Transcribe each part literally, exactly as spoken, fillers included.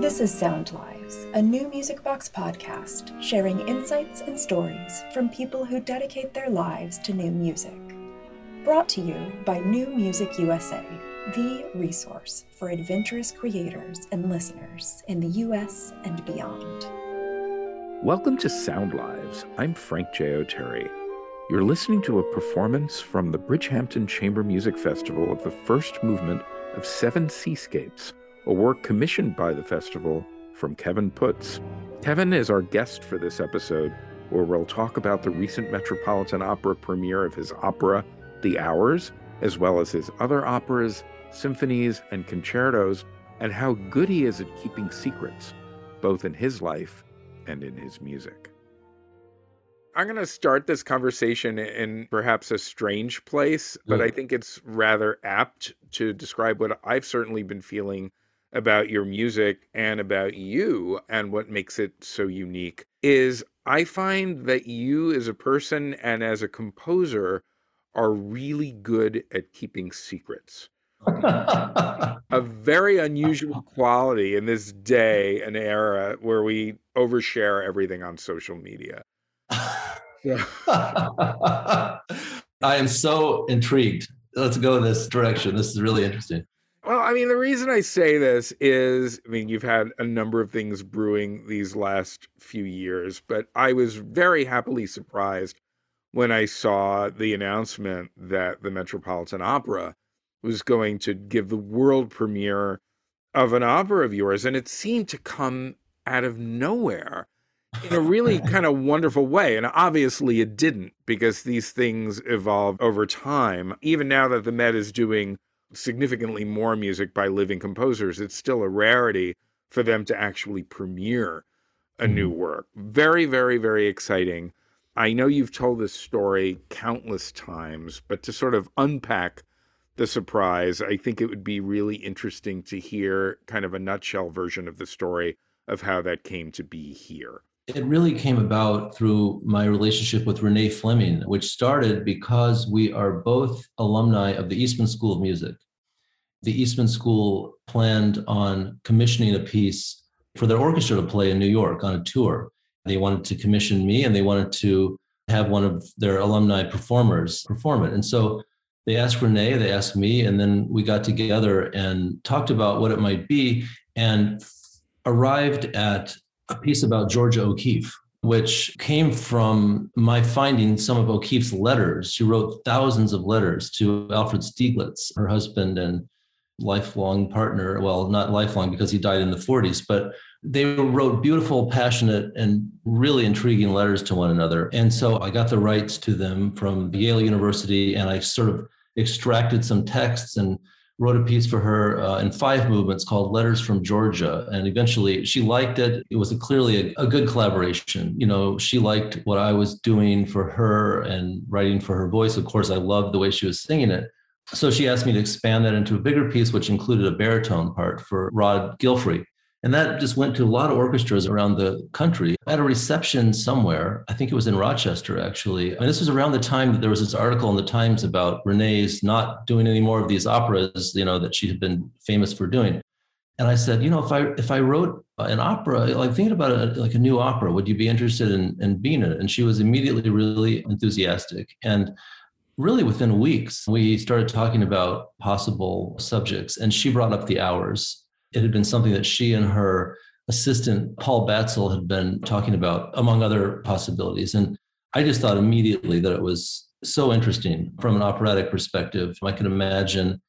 This is Sound Lives, a new Music Box podcast sharing insights and stories from people who dedicate their lives to new music. Brought to you by New Music U S A, the resource for adventurous creators and listeners in the U S and beyond. Welcome to Sound Lives. I'm Frank J. O'Terry. You're listening to a performance from the Bridgehampton Chamber Music Festival of the first movement of Seven Seascapes, a work commissioned by the festival from Kevin Puts. Kevin is our guest for this episode, where we'll talk about the recent Metropolitan Opera premiere of his opera, The Hours, as well as his other operas, symphonies, and concertos, and how good he is at keeping secrets, both in his life and in his music. I'm going to start this conversation in perhaps a strange place, but mm. I think it's rather apt to describe what I've certainly been feeling about your music and about you, and what makes it so unique is I find that you as a person and as a composer are really good at keeping secrets. A very unusual quality in this day and era where we overshare everything on social media. I am so intrigued. Let's go in this direction. This is really interesting. Well, I mean, the reason I say this is, I mean, you've had a number of things brewing these last few years, but I was very happily surprised when I saw the announcement that the Metropolitan Opera was going to give the world premiere of an opera of yours. And it seemed to come out of nowhere in a really kind of wonderful way. And obviously it didn't, because these things evolve over time. Even now that the Met is doing significantly more music by living composers, it's still a rarity for them to actually premiere a new work. Very, very, very exciting. I know you've told this story countless times, but to sort of unpack the surprise, I think it would be really interesting to hear kind of a nutshell version of the story of how that came to be here. It really came about through my relationship with Renee Fleming, which started because we are both alumni of the Eastman School of Music. The Eastman School planned on commissioning a piece for their orchestra to play in New York on a tour. They wanted to commission me, and they wanted to have one of their alumni performers perform it. And so they asked Renee, they asked me, and then we got together and talked about what it might be and arrived at a piece about Georgia O'Keeffe, which came from my finding some of O'Keeffe's letters. She wrote thousands of letters to Alfred Stieglitz, her husband and lifelong partner. Well, not lifelong, because he died in the forties, but they wrote beautiful, passionate, and really intriguing letters to one another. And so I got the rights to them from Yale University, and I sort of extracted some texts and wrote a piece for her uh, in five movements called Letters from Georgia. And eventually she liked it. It was a clearly a, a good collaboration. You know, she liked what I was doing for her and writing for her voice. Of course, I loved the way she was singing it. So she asked me to expand that into a bigger piece, which included a baritone part for Rod Gilfry. And that just went to a lot of orchestras around the country. At a reception somewhere, I think it was in Rochester, actually. And this was around the time that there was this article in the Times about Renee's not doing any more of these operas, you know, that she had been famous for doing. And I said, you know, if I if I wrote an opera, like thinking about a, like a new opera, would you be interested in, in being in it? And she was immediately really enthusiastic. And really within weeks, we started talking about possible subjects. And she brought up The Hours. It had been something that she and her assistant, Paul Batzel, had been talking about, among other possibilities. And I just thought immediately that it was so interesting from an operatic perspective. I can imagine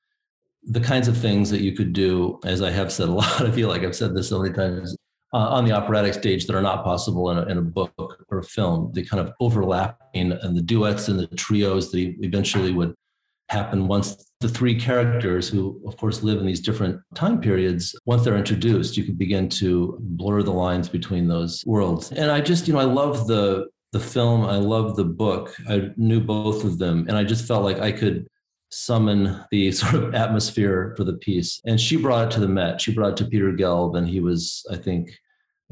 the kinds of things that you could do, as I have said a lot, I feel like I've said this so many times, uh, on the operatic stage that are not possible in a, in a book or a film. The kind of overlapping and the duets and the trios that eventually would happen once the three characters, who of course live in these different time periods, once they're introduced, you can begin to blur the lines between those worlds. And I just, you know, I love the the film, I love the book, I knew both of them, and I just felt like I could summon the sort of atmosphere for the piece. And she brought it to the Met, she brought it to Peter Gelb, and he was, I think,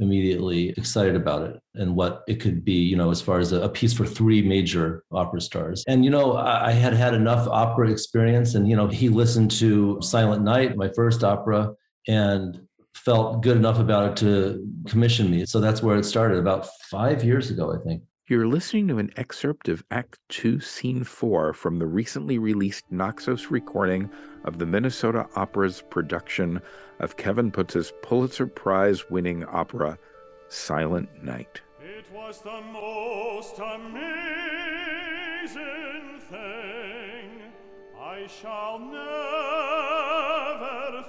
immediately excited about it and what it could be, you know, as far as a, a piece for three major opera stars. And, you know, I, I had had enough opera experience, and, you know, he listened to Silent Night, my first opera, and felt good enough about it to commission me. So that's where it started about five years ago, I think. You're listening to an excerpt of Act two, Scene four from the recently released Naxos recording of the Minnesota Opera's production of Kevin Puts's Pulitzer Prize-winning opera, Silent Night. It was the most amazing thing I shall never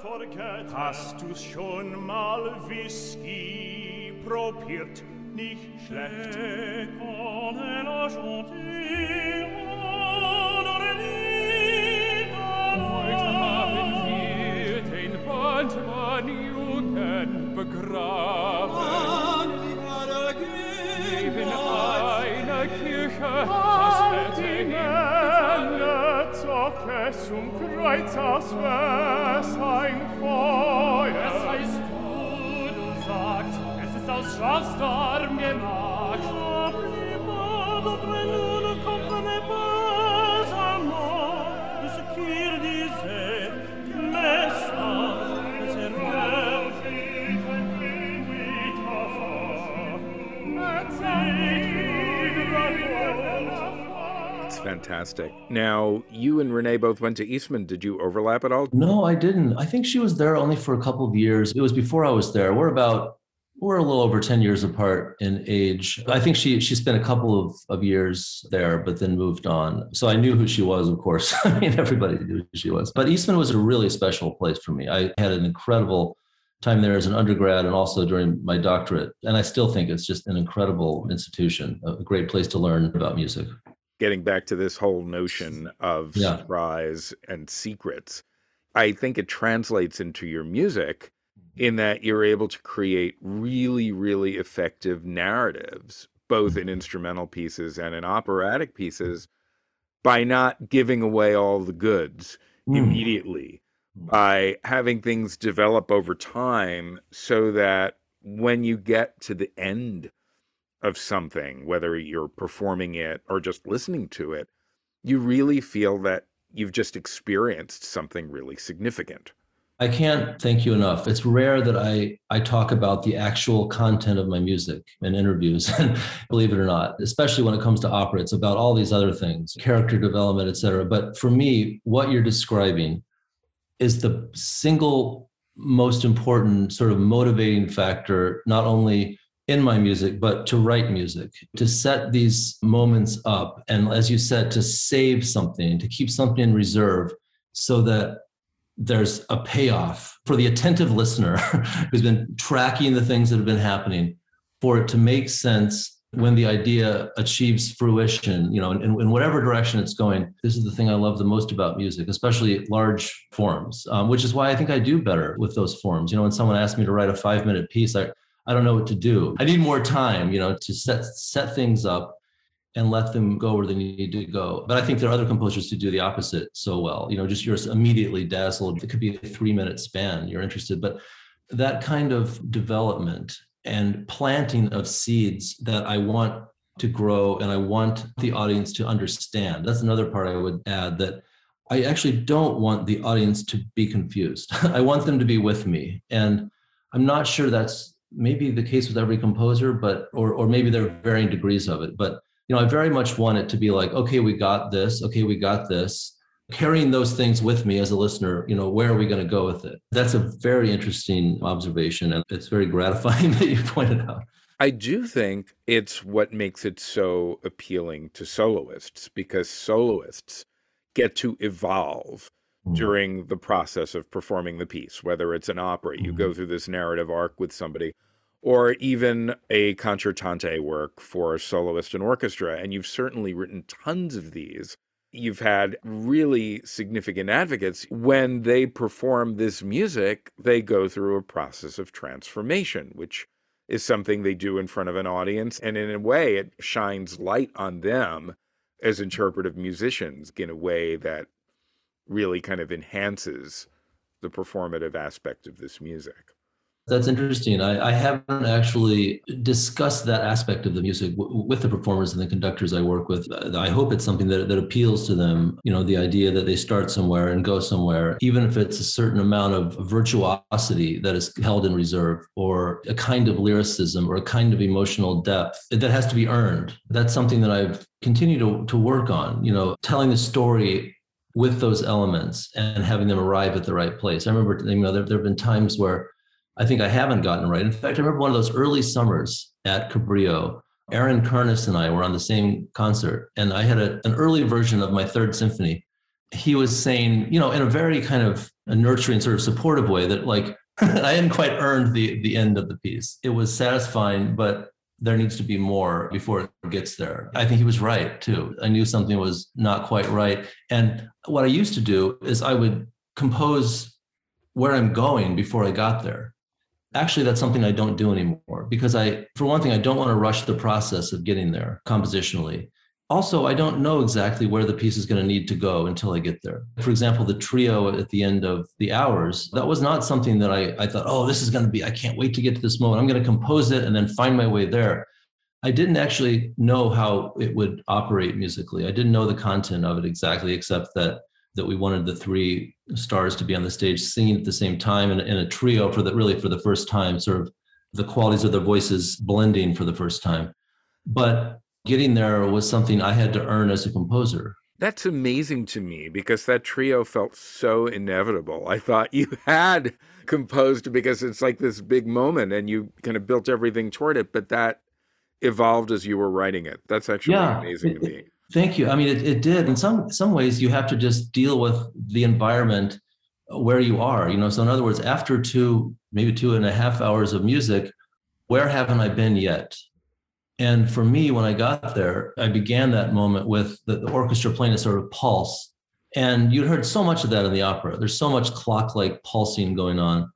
forget. Hast du's schon mal Whisky probiert? Nicht schlecht. Heute haben wir den Brandmann Jugend begraben. Neben einer Kirche, das Wetter zog es um Kreuz, als wär's ein Feuer. Das heißt du, du sagst, es ist aus Schafsdarm gemacht. It's fantastic. Now, you and Renee both went to Eastman. Did you overlap at all? No, I didn't. I think she was there only for a couple of years. It was before I was there. We're about We're a little over ten years apart in age. I think she she spent a couple of, of years there, but then moved on. So I knew who she was, of course. I mean, everybody knew who she was. But Eastman was a really special place for me. I had an incredible time there as an undergrad and also during my doctorate. And I still think it's just an incredible institution, a great place to learn about music. Getting back to this whole notion of yeah. surprise and secrets, I think it translates into your music, in that you're able to create really, really effective narratives, both in instrumental pieces and in operatic pieces, by not giving away all the goods mm. immediately, by having things develop over time so that when you get to the end of something, whether you're performing it or just listening to it, you really feel that you've just experienced something really significant. I can't thank you enough. It's rare that I, I talk about the actual content of my music in interviews, and believe it or not, especially when it comes to opera, it's about all these other things, character development, et cetera. But for me, what you're describing is the single most important sort of motivating factor, not only in my music, but to write music, to set these moments up. And as you said, to save something, to keep something in reserve so that there's a payoff for the attentive listener who's been tracking the things that have been happening, for it to make sense when the idea achieves fruition, you know, in, in whatever direction it's going. This is the thing I love the most about music, especially large forms, um, which is why I think I do better with those forms. You know, when someone asks me to write a five minute piece, I, I don't know what to do. I need more time, you know, to set set things up and let them go where they need to go. But I think there are other composers who do the opposite so well. You know, just you're immediately dazzled. It could be a three-minute span, you're interested. But that kind of development and planting of seeds that I want to grow and I want the audience to understand, that's another part I would add, that I actually don't want the audience to be confused. I want them to be with me. And I'm not sure that's maybe the case with every composer, but or or maybe there are varying degrees of it. But you know, I very much want it to be like, okay, we got this. Okay, we got this. Carrying those things with me as a listener, you know, where are we going to go with it? That's a very interesting observation, and it's very gratifying that you pointed out. I do think it's what makes it so appealing to soloists, because soloists get to evolve mm-hmm. during the process of performing the piece, whether it's an opera, mm-hmm. you go through this narrative arc with somebody, or even a concertante work for a soloist and orchestra. And you've certainly written tons of these. You've had really significant advocates. When they perform this music, they go through a process of transformation, which is something they do in front of an audience. And in a way, it shines light on them as interpretive musicians in a way that really kind of enhances the performative aspect of this music. That's interesting. I, I haven't actually discussed that aspect of the music w- with the performers and the conductors I work with. I hope it's something that, that appeals to them, you know, the idea that they start somewhere and go somewhere, even if it's a certain amount of virtuosity that is held in reserve, or a kind of lyricism or a kind of emotional depth that has to be earned. That's something that I've continued to, to work on, you know, telling the story with those elements and having them arrive at the right place. I remember, you know, there, there have been times where I think I haven't gotten right. In fact, I remember one of those early summers at Cabrillo, Aaron Kernis and I were on the same concert, and I had a, an early version of my third symphony. He was saying, you know, in a very kind of a nurturing, sort of supportive way that, like, I hadn't quite earned the, the end of the piece. It was satisfying, but there needs to be more before it gets there. I think he was right too. I knew something was not quite right. And what I used to do is I would compose where I'm going before I got there. Actually, that's something I don't do anymore because I, for one thing, I don't want to rush the process of getting there compositionally. Also, I don't know exactly where the piece is going to need to go until I get there. For example, the trio at the end of The Hours, that was not something that I, I thought, oh, this is going to be, I can't wait to get to this moment. I'm going to compose it and then find my way there. I didn't actually know how it would operate musically. I didn't know the content of it exactly, except that that we wanted the three stars to be on the stage singing at the same time, and, and a trio for the, really for the first time, sort of the qualities of their voices blending for the first time. But getting there was something I had to earn as a composer. That's amazing to me because that trio felt so inevitable. I thought you had composed because it's like this big moment and you kind of built everything toward it, but that evolved as you were writing it. That's actually yeah, amazing it, to me. Thank you. I mean, it, it did. In some some ways, you have to just deal with the environment where you are. You know, so in other words, after two, maybe two and a half hours of music, where haven't I been yet? And for me, when I got there, I began that moment with the, the orchestra playing a sort of pulse. And you'd heard so much of that in the opera. There's so much clock-like pulsing going on.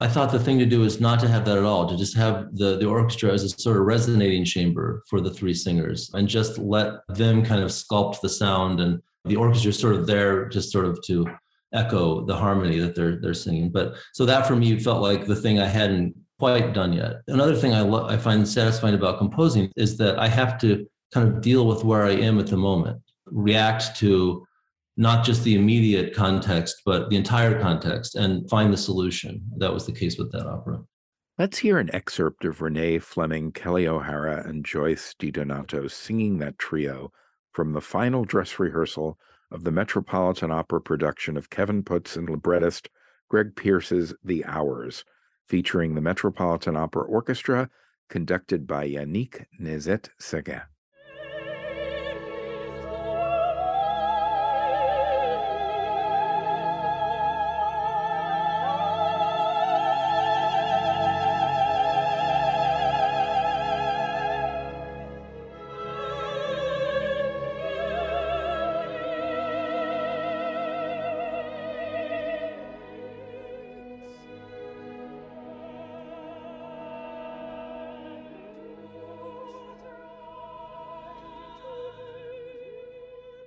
I thought the thing to do is not to have that at all, to just have the, the orchestra as a sort of resonating chamber for the three singers and just let them kind of sculpt the sound. And the orchestra is sort of there just sort of to echo the harmony that they're they're singing. But so that for me felt like the thing I hadn't quite done yet. Another thing I lo- I find satisfying about composing is that I have to kind of deal with where I am at the moment, react to not just the immediate context, but the entire context, and find the solution. That was the case with that opera. Let's hear an excerpt of Renee Fleming, Kelly O'Hara, and Joyce DiDonato singing that trio from the final dress rehearsal of the Metropolitan Opera production of Kevin Puts and librettist Greg Pierce's The Hours, featuring the Metropolitan Opera Orchestra, conducted by Yannick Nézet-Séguin.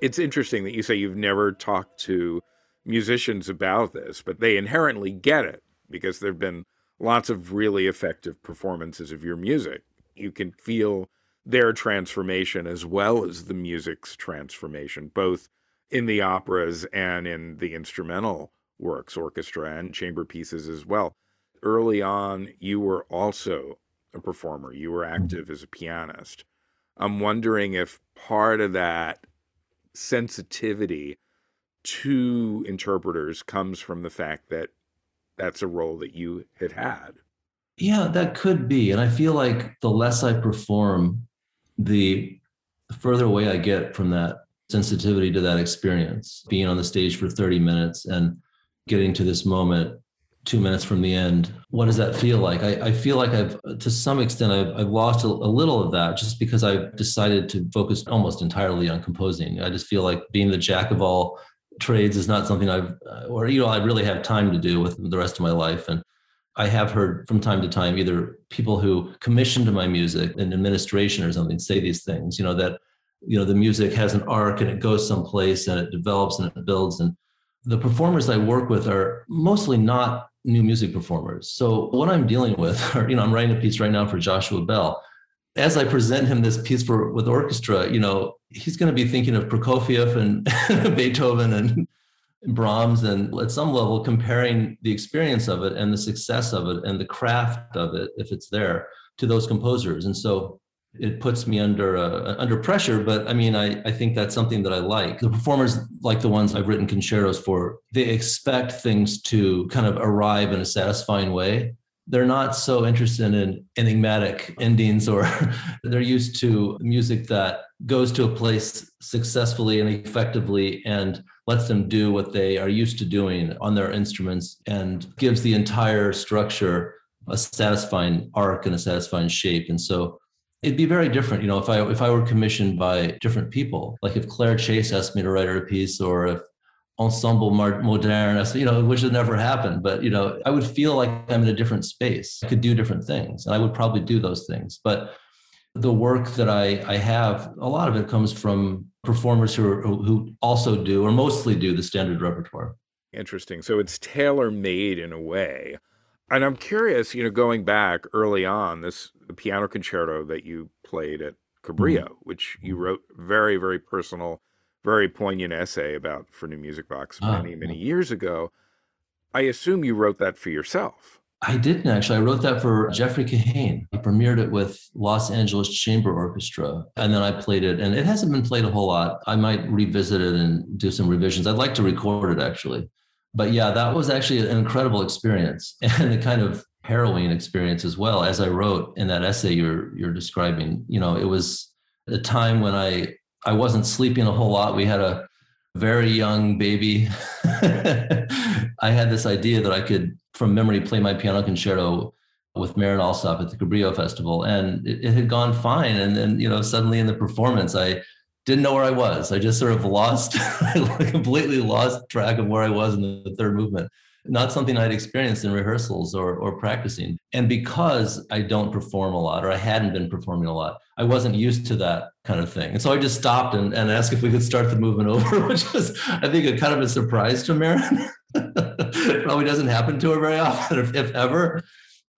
It's interesting that you say you've never talked to musicians about this, but they inherently get it because there have been lots of really effective performances of your music. You can feel their transformation as well as the music's transformation, both in the operas and in the instrumental works, orchestra and chamber pieces as well. Early on, you were also a performer. You were active as a pianist. I'm wondering if part of that sensitivity to interpreters comes from the fact that that's a role that you had had. Yeah, that could be. And I feel like the less I perform, the further away I get from that sensitivity to that experience, being on the stage for thirty minutes and getting to this moment two minutes from the end. What does that feel like? I, I feel like I've, to some extent, I've, I've lost a, a little of that just because I've decided to focus almost entirely on composing. I just feel like being the jack of all trades is not something I've, or, you know, I really have time to do with the rest of my life. And I have heard from time to time, either people who commissioned my music in administration or something say these things, you know, that, you know, the music has an arc and it goes someplace and it develops and it builds. And the performers I work with are mostly not new music performers. So what I'm dealing with, or, you know, I'm writing a piece right now for Joshua Bell. As I present him this piece for with orchestra, you know, he's going to be thinking of Prokofiev and Beethoven and Brahms, and at some level comparing the experience of it and the success of it and the craft of it, if it's there, to those composers. And so it puts me under uh, under pressure, but I mean, I, I think that's something that I like. The performers, like the ones I've written concertos for, they expect things to kind of arrive in a satisfying way. They're not so interested in enigmatic endings, or they're used to music that goes to a place successfully and effectively and lets them do what they are used to doing on their instruments and gives the entire structure a satisfying arc and a satisfying shape. And so it'd be very different, you know, if I if I were commissioned by different people, like if Claire Chase asked me to write her a piece, or if Ensemble Moderne, you know, which had never happened, but, you know, I would feel like I'm in a different space. I could do different things, and I would probably do those things. But the work that I, I have, a lot of it comes from performers who are, who also do, or mostly do, the standard repertoire. Interesting. So it's tailor-made in a way. And I'm curious, you know, going back early on, this the piano concerto that you played at Cabrillo, mm-hmm. which you wrote very, very personal, very poignant essay about for New Music Box many, ah. many years ago. I assume you wrote that for yourself. I didn't actually. I wrote that for Jeffrey Kahane. I premiered it with Los Angeles Chamber Orchestra, and then I played it, and it hasn't been played a whole lot. I might revisit it and do some revisions. I'd like to record it, actually. But yeah, that was actually an incredible experience, and a kind of harrowing experience as well. As I wrote in that essay you're you're describing, you know, it was a time when I I wasn't sleeping a whole lot. We had a very young baby. I had this idea that I could, from memory, play my piano concerto with Marin Alsop at the Cabrillo Festival, and it, it had gone fine. And then, you know, suddenly in the performance, I didn't know where I was. I just sort of lost, I completely lost track of where I was in the third movement. Not something I'd experienced in rehearsals or or practicing. And because I don't perform a lot, or I hadn't been performing a lot, I wasn't used to that kind of thing. And so I just stopped and, and asked if we could start the movement over, which was, I think, a kind of a surprise to Marin. Probably doesn't happen to her very often, if, if ever.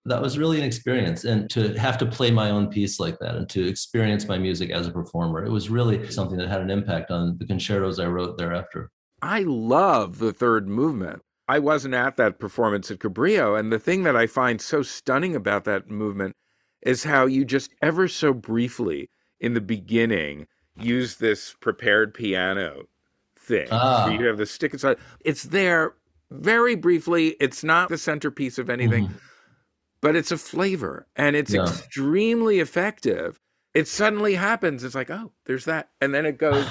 That was really an experience. And to have to play my own piece like that and to experience my music as a performer, it was really something that had an impact on the concertos I wrote thereafter. I love the third movement. I wasn't at that performance at Cabrillo, and the thing that I find so stunning about that movement is how you just ever so briefly in the beginning use this prepared piano thing. Ah. So you have the stick inside. It's there very briefly. It's not the centerpiece of anything, mm-hmm. but it's a flavor, and it's yeah. extremely effective. It suddenly happens. It's like, oh, there's that. And then it goes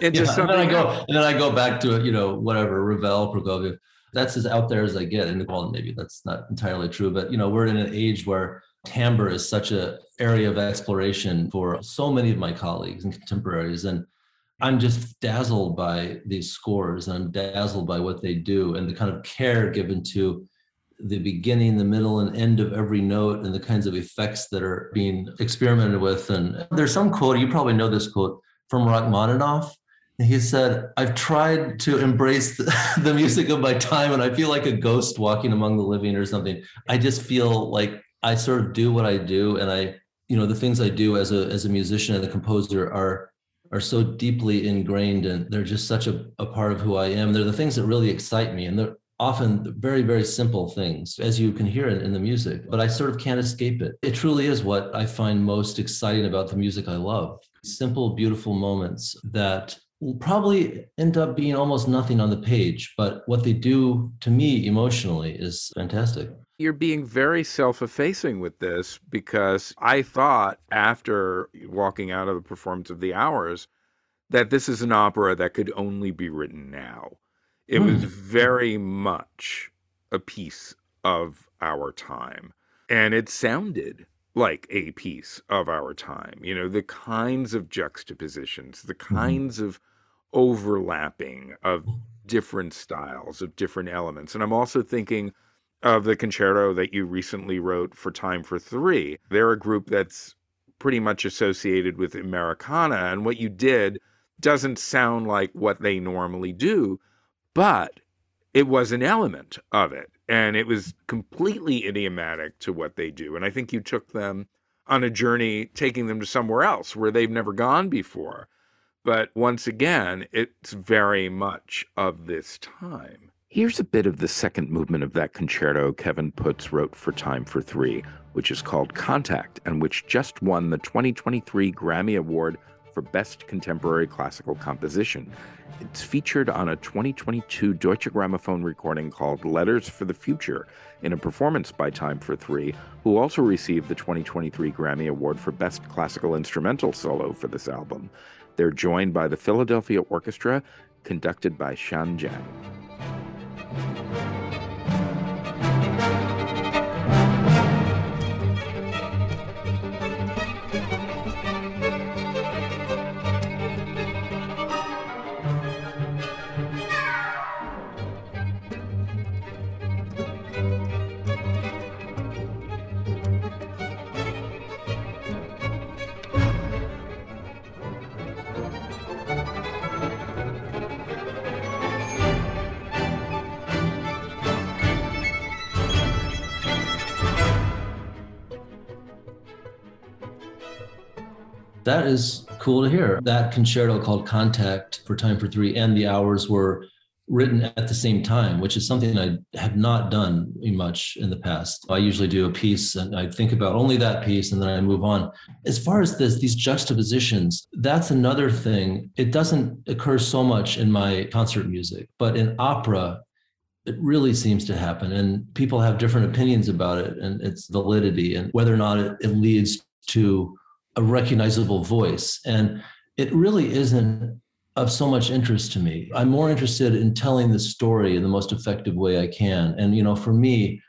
into yeah, something. And then, I go, and then I go back to, you know, whatever, Ravel, Prokofiev. That's as out there as I get. And well, maybe that's not entirely true, but you know, we're in an age where timbre is such an area of exploration for so many of my colleagues and contemporaries. And I'm just dazzled by these scores, and I'm dazzled by what they do and the kind of care given to the beginning, the middle, and end of every note, and the kinds of effects that are being experimented with. And there's some quote, you probably know this quote, from Rachmaninoff. He said, "I've tried to embrace the, the music of my time, and I feel like a ghost walking among the living," or something. I just feel like I sort of do what I do, and I, you know, the things I do as a as a musician and a composer are are so deeply ingrained, and they're just such a, a part of who I am. They're the things that really excite me, and they're often very, very simple things, as you can hear in, in the music, but I sort of can't escape it. It truly is what I find most exciting about the music I love. Simple, beautiful moments that will probably end up being almost nothing on the page, but what they do to me emotionally is fantastic. You're being very self-effacing with this, because I thought after walking out of the performance of The Hours that this is an opera that could only be written now. It mm. was very much a piece of our time, and it sounded like a piece of our time. You know, the kinds of juxtapositions, the kinds of overlapping of different styles, of different elements. And I'm also thinking of the concerto that you recently wrote for Time for Three. They're a group that's pretty much associated with Americana, and what you did doesn't sound like what they normally do, but it was an element of it. And it was completely idiomatic to what they do. And I think you took them on a journey, taking them to somewhere else where they've never gone before. But once again, it's very much of this time. Here's a bit of the second movement of that concerto Kevin Puts wrote for Time for Three, which is called Contact, and which just won the twenty twenty-three Grammy Award for Best Contemporary Classical Composition. It's featured on a twenty twenty-two Deutsche Grammophon recording called Letters for the Future, in a performance by Time for Three, who also received the twenty twenty-three Grammy Award for Best Classical Instrumental Solo for this album. They're joined by the Philadelphia Orchestra, conducted by Shan Jiang. That is cool to hear. That concerto called Contact for Time for Three and The Hours were written at the same time, which is something I have not done much in the past. I usually do a piece and I think about only that piece and then I move on. As far as this, these juxtapositions, that's another thing. It doesn't occur so much in my concert music, but in opera, it really seems to happen. And people have different opinions about it and its validity and whether or not it, it leads to a recognizable voice. And it really isn't of so much interest to me. I'm more interested in telling the story in the most effective way I can. And, you know, for me,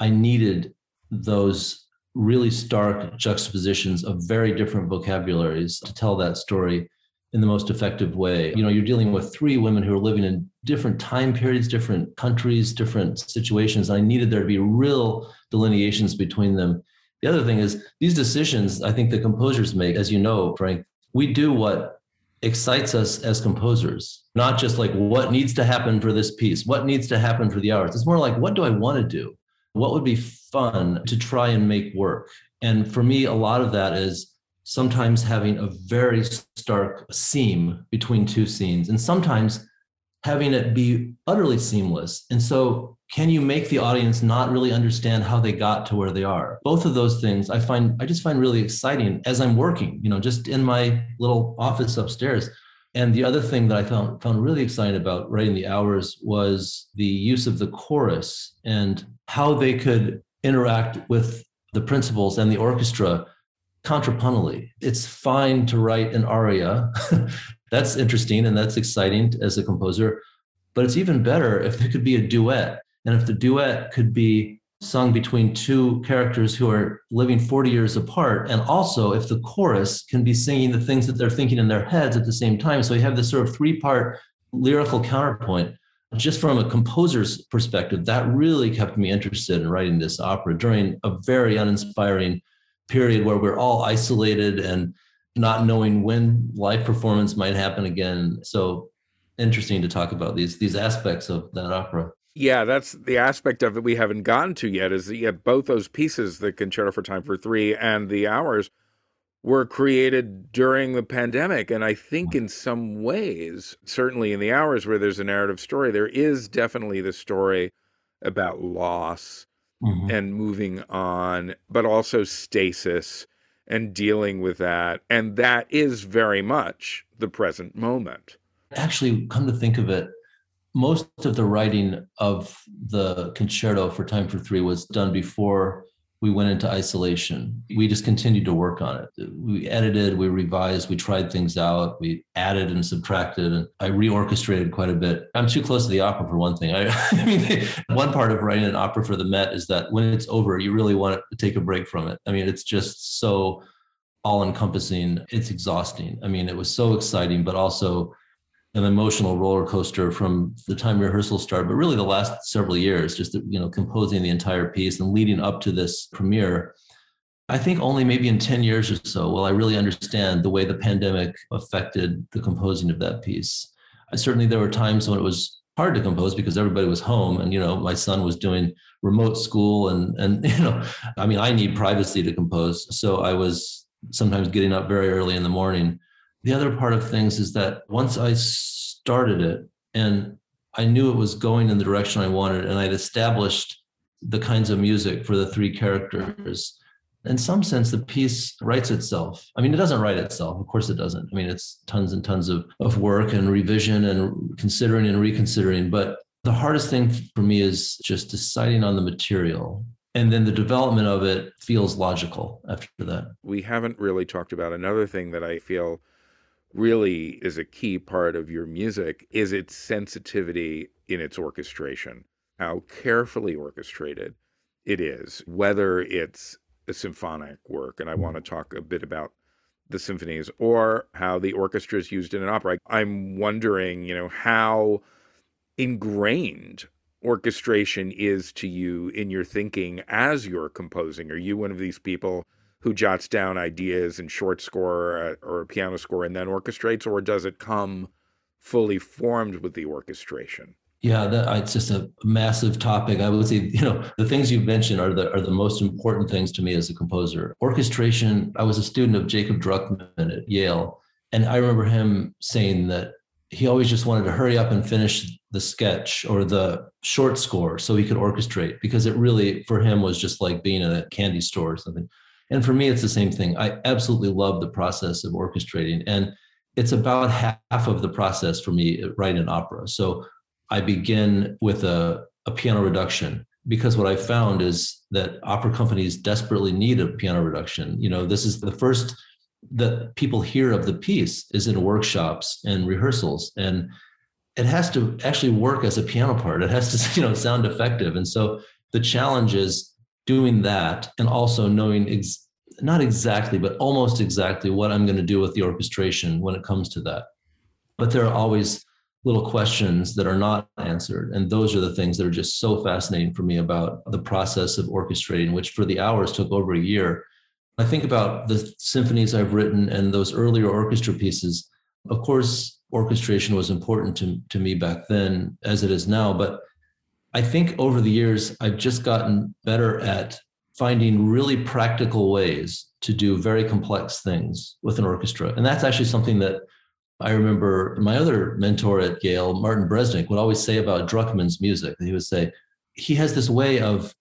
I needed those really stark juxtapositions of very different vocabularies to tell that story in the most effective way. You know, you're dealing with three women who are living in different time periods, different countries, different situations. I needed there to be real delineations between them. The other thing is these decisions, I think the composers make, as you know, Frank, we do what excites us as composers, not just like what needs to happen for this piece, what needs to happen for The Hours. It's more like, what do I want to do? What would be fun to try and make work? And for me, a lot of that is sometimes having a very stark seam between two scenes and sometimes having it be utterly seamless. And so can you make the audience not really understand how they got to where they are? Both of those things I find, I just find really exciting as I'm working, you know, just in my little office upstairs. And the other thing that I found, found really exciting about writing The Hours was the use of the chorus and how they could interact with the principals and the orchestra contrapuntally. It's fine to write an aria. That's interesting and that's exciting as a composer, but it's even better if there could be a duet. And if the duet could be sung between two characters who are living forty years apart, and also if the chorus can be singing the things that they're thinking in their heads at the same time. So you have this sort of three-part lyrical counterpoint. Just from a composer's perspective, that really kept me interested in writing this opera during a very uninspiring period where we're all isolated and not knowing when live performance might happen again. So interesting to talk about these, these aspects of that opera. Yeah, that's the aspect of it we haven't gotten to yet, is that yet both those pieces, the Concerto for Time for Three and The Hours, were created during the pandemic. And I think in some ways, certainly in The Hours where there's a narrative story, there is definitely the story about loss mm-hmm. and moving on, but also stasis and dealing with that. And that is very much the present moment. Actually, come to think of it, most of the writing of the concerto for Time for Three was done before we went into isolation. We just continued to work on it. We edited, we revised, we tried things out, we added and subtracted, and I reorchestrated quite a bit. I'm too close to the opera for one thing. I, I mean, one part of writing an opera for the Met is that when it's over, you really want to take a break from it. I mean, it's just so all-encompassing. It's exhausting. I mean, it was so exciting, but also an emotional roller coaster from the time rehearsal started, but really the last several years, just, you know, composing the entire piece and leading up to this premiere. I think only maybe in ten years or so will I really understand the way the pandemic affected the composing of that piece. I, certainly there were times when it was hard to compose because everybody was home. And, you know, my son was doing remote school and, and, you know, I mean, I need privacy to compose. So I was sometimes getting up very early in the morning. The other part of things is that once I started it and I knew it was going in the direction I wanted, and I'd established the kinds of music for the three characters, in some sense, the piece writes itself. I mean, it doesn't write itself. Of course it doesn't. I mean, it's tons and tons of, of work and revision and considering and reconsidering. But the hardest thing for me is just deciding on the material. And then the development of it feels logical after that. We haven't really talked about another thing that I feel really is a key part of your music, is its sensitivity in its orchestration, how carefully orchestrated it is, whether it's a symphonic work, and I want to talk a bit about the symphonies, or how the orchestra is used in an opera. I'm wondering, you know, how ingrained orchestration is to you in your thinking as you're composing. Are you one of these people who jots down ideas and short score or a piano score and then orchestrates, or does it come fully formed with the orchestration? Yeah, that, it's just a massive topic. I would say, you know, the things you've mentioned are the are the most important things to me as a composer. Orchestration, I was a student of Jacob Druckmann at Yale, and I remember him saying that he always just wanted to hurry up and finish the sketch or the short score so he could orchestrate, because it really, for him, was just like being at a candy store or something. And for me, it's the same thing. I absolutely love the process of orchestrating, and it's about half of the process for me writing an opera. So I begin with a, a piano reduction, because what I found is that opera companies desperately need a piano reduction. You know, this is the first that people hear of the piece is in workshops and rehearsals, and it has to actually work as a piano part. It has to, you know, sound effective. And so the challenge is doing that and also knowing ex- not exactly, but almost exactly what I'm going to do with the orchestration when it comes to that. But there are always little questions that are not answered. And those are the things that are just so fascinating for me about the process of orchestrating, which for The Hours took over a year. I think about the symphonies I've written and those earlier orchestra pieces. Of course, orchestration was important to, to me back then as it is now, but I think over the years, I've just gotten better at finding really practical ways to do very complex things with an orchestra. And that's actually something that I remember my other mentor at Yale, Martin Bresnik, would always say about Druckmann's music. He would say, he has this way of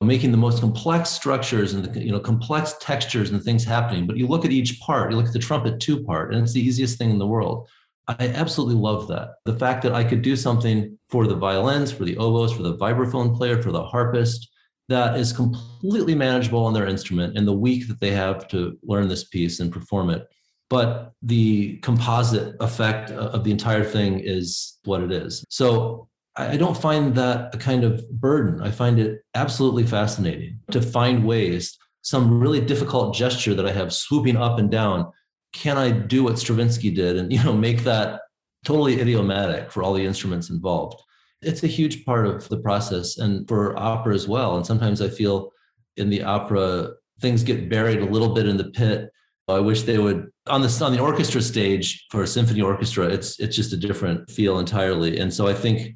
making the most complex structures and the, you know, complex textures and things happening. But you look at each part, you look at the trumpet two part, and it's the easiest thing in the world. I absolutely love that. The fact that I could do something for the violins, for the oboes, for the vibraphone player, for the harpist, that is completely manageable on their instrument and the week that they have to learn this piece and perform it. But the composite effect of the entire thing is what it is. So I don't find that a kind of burden. I find it absolutely fascinating to find ways, some really difficult gesture that I have swooping up and down. Can I do what Stravinsky did and, you know, make that totally idiomatic for all the instruments involved? It's a huge part of the process, and for opera as well. And sometimes I feel in the opera, things get buried a little bit in the pit. I wish they would, on the on the orchestra stage for a symphony orchestra, it's it's just a different feel entirely. And so I think,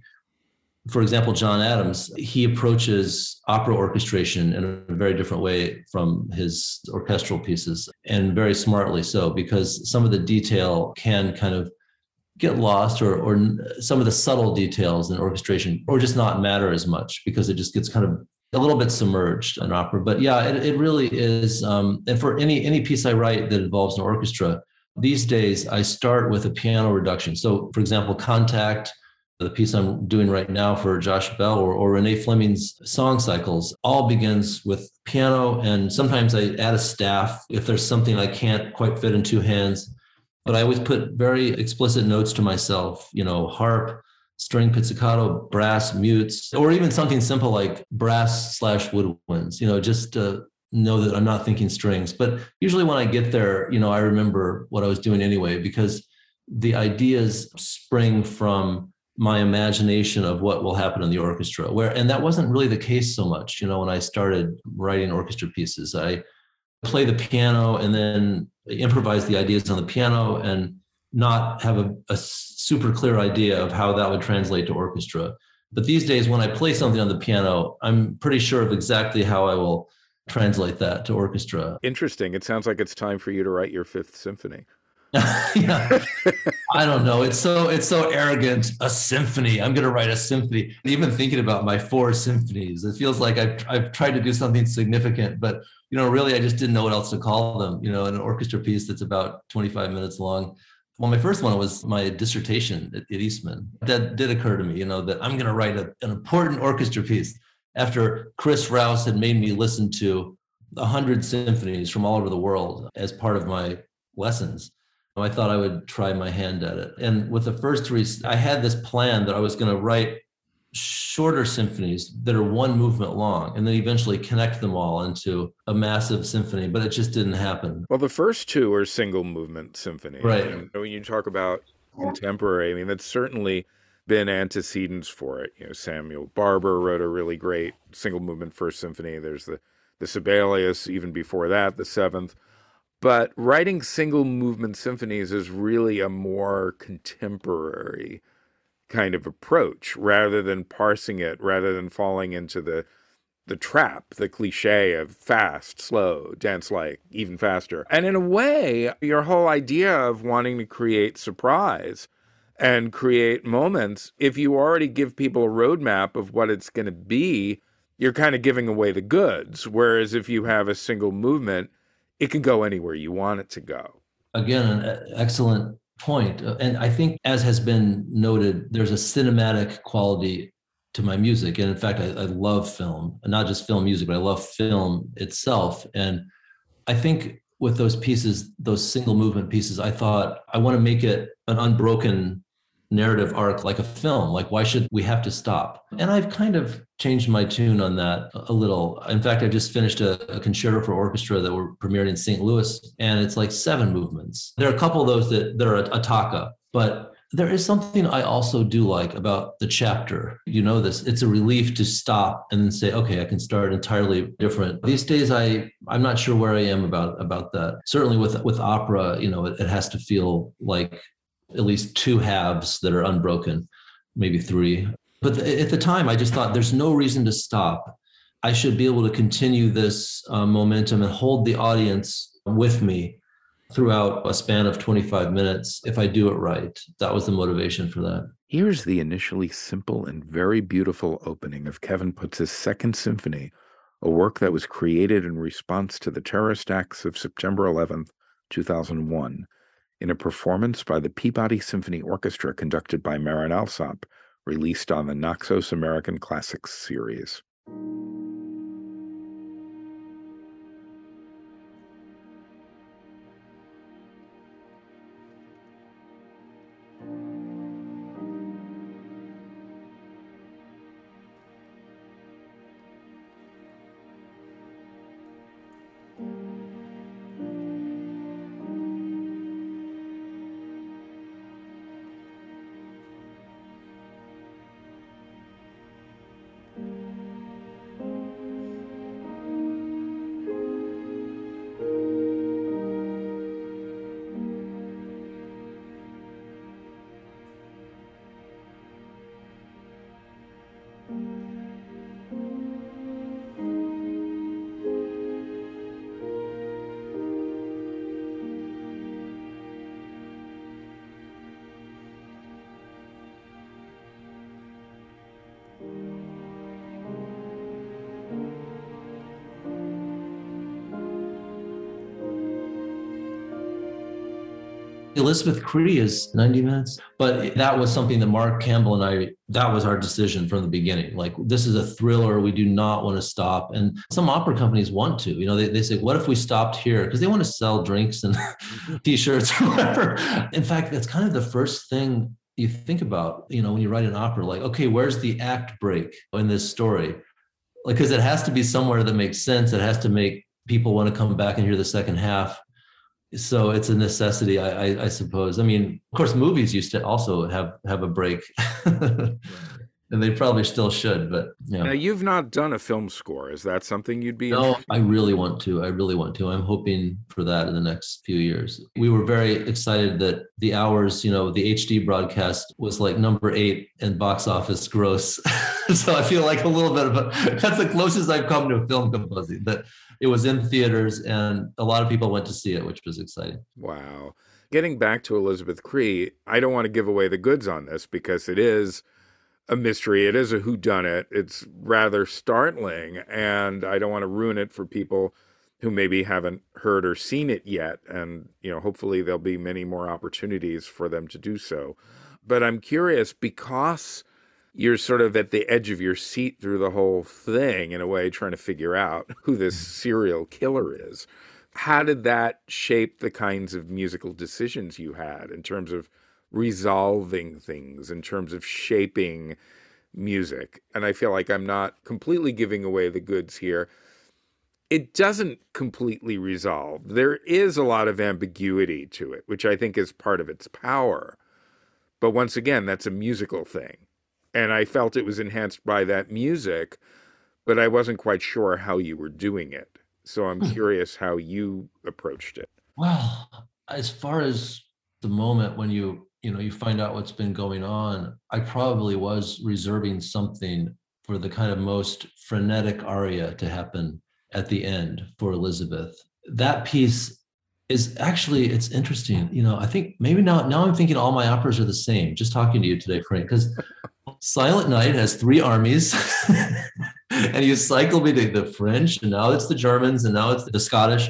for example, John Adams, he approaches opera orchestration in a very different way from his orchestral pieces, and very smartly so, because some of the detail can kind of get lost, or or some of the subtle details in orchestration, or just not matter as much because it just gets kind of a little bit submerged in opera. But yeah, it, it really is. Um, and for any any piece I write that involves an orchestra, these days I start with a piano reduction. So for example, Contact, the piece I'm doing right now for Joshua Bell, or, or Renee Fleming's song cycles, all begins with piano. And sometimes I add a staff if there's something I can't quite fit in two hands. But I always put very explicit notes to myself, you know, harp, string pizzicato, brass, mutes, or even something simple like brass slash woodwinds, you know, just to know that I'm not thinking strings. But usually when I get there, you know, I remember what I was doing anyway, because the ideas spring from my imagination of what will happen in the orchestra. Where, and that wasn't really the case so much, you know, when I started writing orchestra pieces. I play the piano and then improvise the ideas on the piano, and not have a, a super clear idea of how that would translate to orchestra. But these days, when I play something on the piano, I'm pretty sure of exactly how I will translate that to orchestra. Interesting. It sounds like it's time for you to write your Fifth Symphony. Yeah. I don't know. It's so it's so arrogant. A symphony. I'm going to write a symphony. And even thinking about my four symphonies, it feels like I've, I've tried to do something significant, but, you know, really, I just didn't know what else to call them. You know, an orchestra piece that's about twenty-five minutes long. Well, my first one was my dissertation at, at Eastman. That did occur to me, you know, that I'm going to write a, an important orchestra piece after Chris Rouse had made me listen to one hundred symphonies from all over the world as part of my lessons. I thought I would try my hand at it. And with the first three, I had this plan that I was going to write shorter symphonies that are one movement long and then eventually connect them all into a massive symphony, but it just didn't happen. Well, the first two are single movement symphonies. Right. And when you talk about contemporary, I mean, that's certainly been antecedents for it. You know, Samuel Barber wrote a really great single movement first symphony. There's the, the Sibelius, even before that, the seventh. But writing single movement symphonies is really a more contemporary kind of approach, rather than parsing it, rather than falling into the the trap, the cliche of fast, slow, dance like, even faster. And in a way, your whole idea of wanting to create surprise and create moments, if you already give people a roadmap of what it's going to be, you're kind of giving away the goods. Whereas if you have a single movement, it can go anywhere you want it to go. Again, an excellent point. And I think, as has been noted, there's a cinematic quality to my music. And in fact, I, I love film, not just film music, but I love film itself. And I think with those pieces, those single movement pieces, I thought, I want to make it an unbroken narrative arc like a film. Like, why should we have to stop? And I've kind of changed my tune on that a little. In fact, I just finished a, a concerto for orchestra that were premiered in Saint Louis, and it's like seven movements. There are a couple of those that, that are a, a taka, but there is something I also do like about the chapter. You know this, it's a relief to stop and then say, okay, I can start entirely different. These days, I, I'm not sure where I am about, about that. Certainly with, with opera, you know, it, it has to feel like at least two halves that are unbroken, maybe three. But th- at the time, I just thought there's no reason to stop. I should be able to continue this uh, momentum and hold the audience with me throughout a span of twenty-five minutes if I do it right. That was the motivation for that. Here's the initially simple and very beautiful opening of Kevin Puts' Second Symphony, a work that was created in response to the terrorist acts of September eleventh, two thousand one, in a performance by the Peabody Symphony Orchestra conducted by Marin Alsop, released on the Naxos American Classics series. Elizabeth Cree is ninety minutes, but that was something that Mark Campbell and I, that was our decision from the beginning. Like, this is a thriller. We do not want to stop. And some opera companies want to, you know, they, they say, what if we stopped here? Because they want to sell drinks and t-shirts or whatever. In fact, that's kind of the first thing you think about, you know, when you write an opera, like, okay, where's the act break in this story? Like, because it has to be somewhere that makes sense. It has to make people want to come back and hear the second half. So it's a necessity, I, I, I suppose. I mean, of course, movies used to also have, have a break. and they probably still should, but yeah. You know. Now, you've not done a film score. Is that something you'd be? No, I really want to. I really want to. I'm hoping for that in the next few years. We were very excited that The Hours, you know, the H D broadcast was like number eight in box office gross. So I feel like a little bit of a, that's the closest I've come to a film composing, but it was in theaters and a lot of people went to see it, which was exciting. Wow. Getting back to Elizabeth Cree, I don't want to give away the goods on this because it is a mystery. It is a whodunit. It's rather startling, and I don't want to ruin it for people who maybe haven't heard or seen it yet. And, you know, hopefully there'll be many more opportunities for them to do so. But I'm curious, because you're sort of at the edge of your seat through the whole thing, in a way, trying to figure out who this serial killer is. How did that shape the kinds of musical decisions you had in terms of resolving things, in terms of shaping music? And I feel like I'm not completely giving away the goods here. It doesn't completely resolve. There is a lot of ambiguity to it, which I think is part of its power. But once again, that's a musical thing. And I felt it was enhanced by that music, but I wasn't quite sure how you were doing it. So I'm curious how you approached it. Well, as far as the moment when you, you know, you find out what's been going on, I probably was reserving something for the kind of most frenetic aria to happen at the end for Elizabeth. That piece is actually, it's interesting. You know, I think maybe now, now I'm thinking all my operas are the same, just talking to you today, Frank, because Silent Night has three armies. And you cycle between the French, and now it's the Germans, and now it's the Scottish.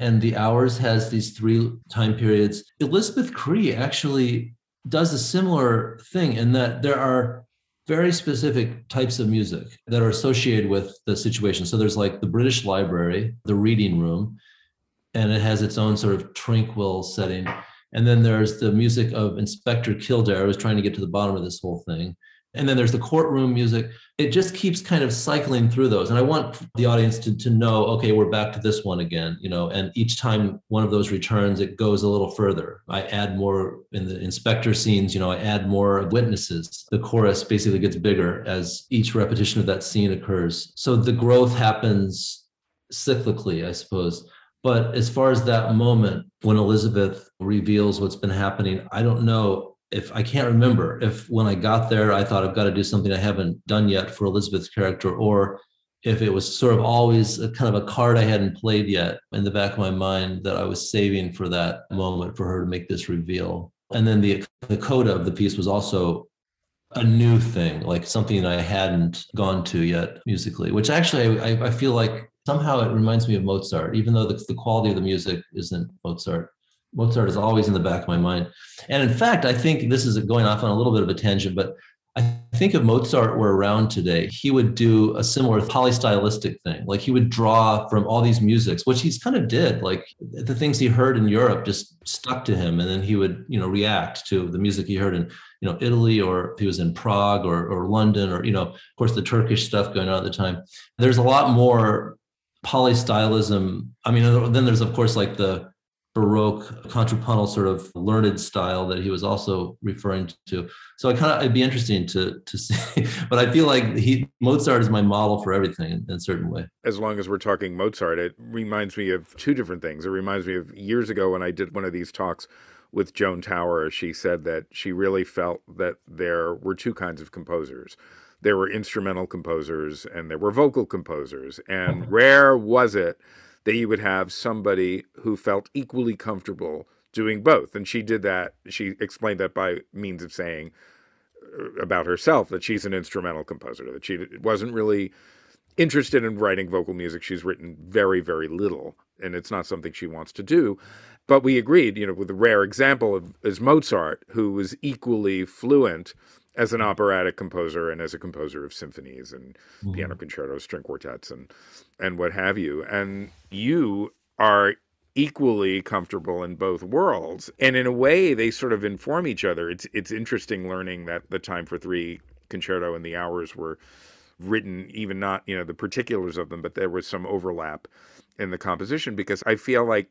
And The Hours has these three time periods. Elizabeth Cree actually does a similar thing in that there are very specific types of music that are associated with the situation. So there's like the British Library, the reading room, and it has its own sort of tranquil setting. And then there's the music of Inspector Kildare, who's trying to get to the bottom of this whole thing. And then there's the courtroom music. It just keeps kind of cycling through those. And I want the audience to, to know, okay, we're back to this one again, you know, and each time one of those returns, it goes a little further. I add more in the inspector scenes, you know, I add more witnesses. The chorus basically gets bigger as each repetition of that scene occurs. So the growth happens cyclically, I suppose. But as far as that moment when Elizabeth reveals what's been happening, I don't know. If I can't remember if when I got there, I thought I've got to do something I haven't done yet for Elizabeth's character, or if it was sort of always a kind of a card I hadn't played yet in the back of my mind that I was saving for that moment for her to make this reveal. And then the, the coda of the piece was also a new thing, like something I hadn't gone to yet musically, which actually I, I feel like somehow it reminds me of Mozart, even though the, the quality of the music isn't Mozart. Mozart is always in the back of my mind. And in fact, I think this is going off on a little bit of a tangent, but I think if Mozart were around today, he would do a similar polystylistic thing. Like he would draw from all these musics, which he's kind of did, like the things he heard in Europe just stuck to him. And then he would, you know, react to the music he heard in, you know, Italy, or if he was in Prague or, or London, or, you know, of course, the Turkish stuff going on at the time. There's a lot more polystylism. I mean, then there's, of course, like the Baroque contrapuntal sort of learned style that he was also referring to. So I kind of, it'd be interesting to to see, but I feel like he Mozart is my model for everything in, in a certain way. As long as we're talking Mozart, it reminds me of two different things. It reminds me of years ago when I did one of these talks with Joan Tower. She said that she really felt that there were two kinds of composers. There were instrumental composers and there were vocal composers. And mm-hmm. Rare was it that you would have somebody who felt equally comfortable doing both. And she did that. She explained that by means of saying about herself that she's an instrumental composer, that she wasn't really interested in writing vocal music. She's written very, very little, and it's not something she wants to do. But we agreed, you know, with the rare example of, is Mozart, who was equally fluent as an operatic composer and as a composer of symphonies and mm-hmm. piano concertos, string quartets, and and what have you. And you are equally comfortable in both worlds. And in a way, they sort of inform each other. It's it's interesting learning that the Time for Three concerto and The Hours were written, even not, you know, the particulars of them, but there was some overlap in the composition, because I feel like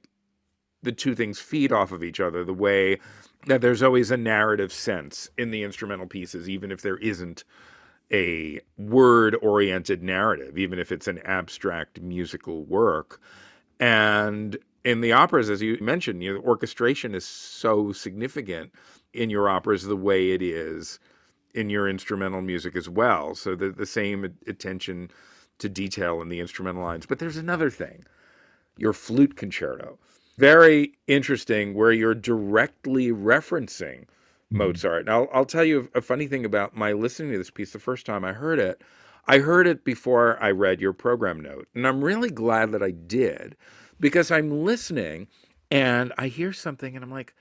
the two things feed off of each other, the way that there's always a narrative sense in the instrumental pieces, even if there isn't a word-oriented narrative, even if it's an abstract musical work. And in the operas, as you mentioned, you know, the orchestration is so significant in your operas the way it is in your instrumental music as well. So the, the same attention to detail in the instrumental lines. But there's another thing, your flute concerto. Very interesting, where you're directly referencing Mozart. And I'll, I'll tell you a funny thing about my listening to this piece the first time I heard it. I heard it before I read your program note. And I'm really glad that I did, because I'm listening and I hear something and I'm like,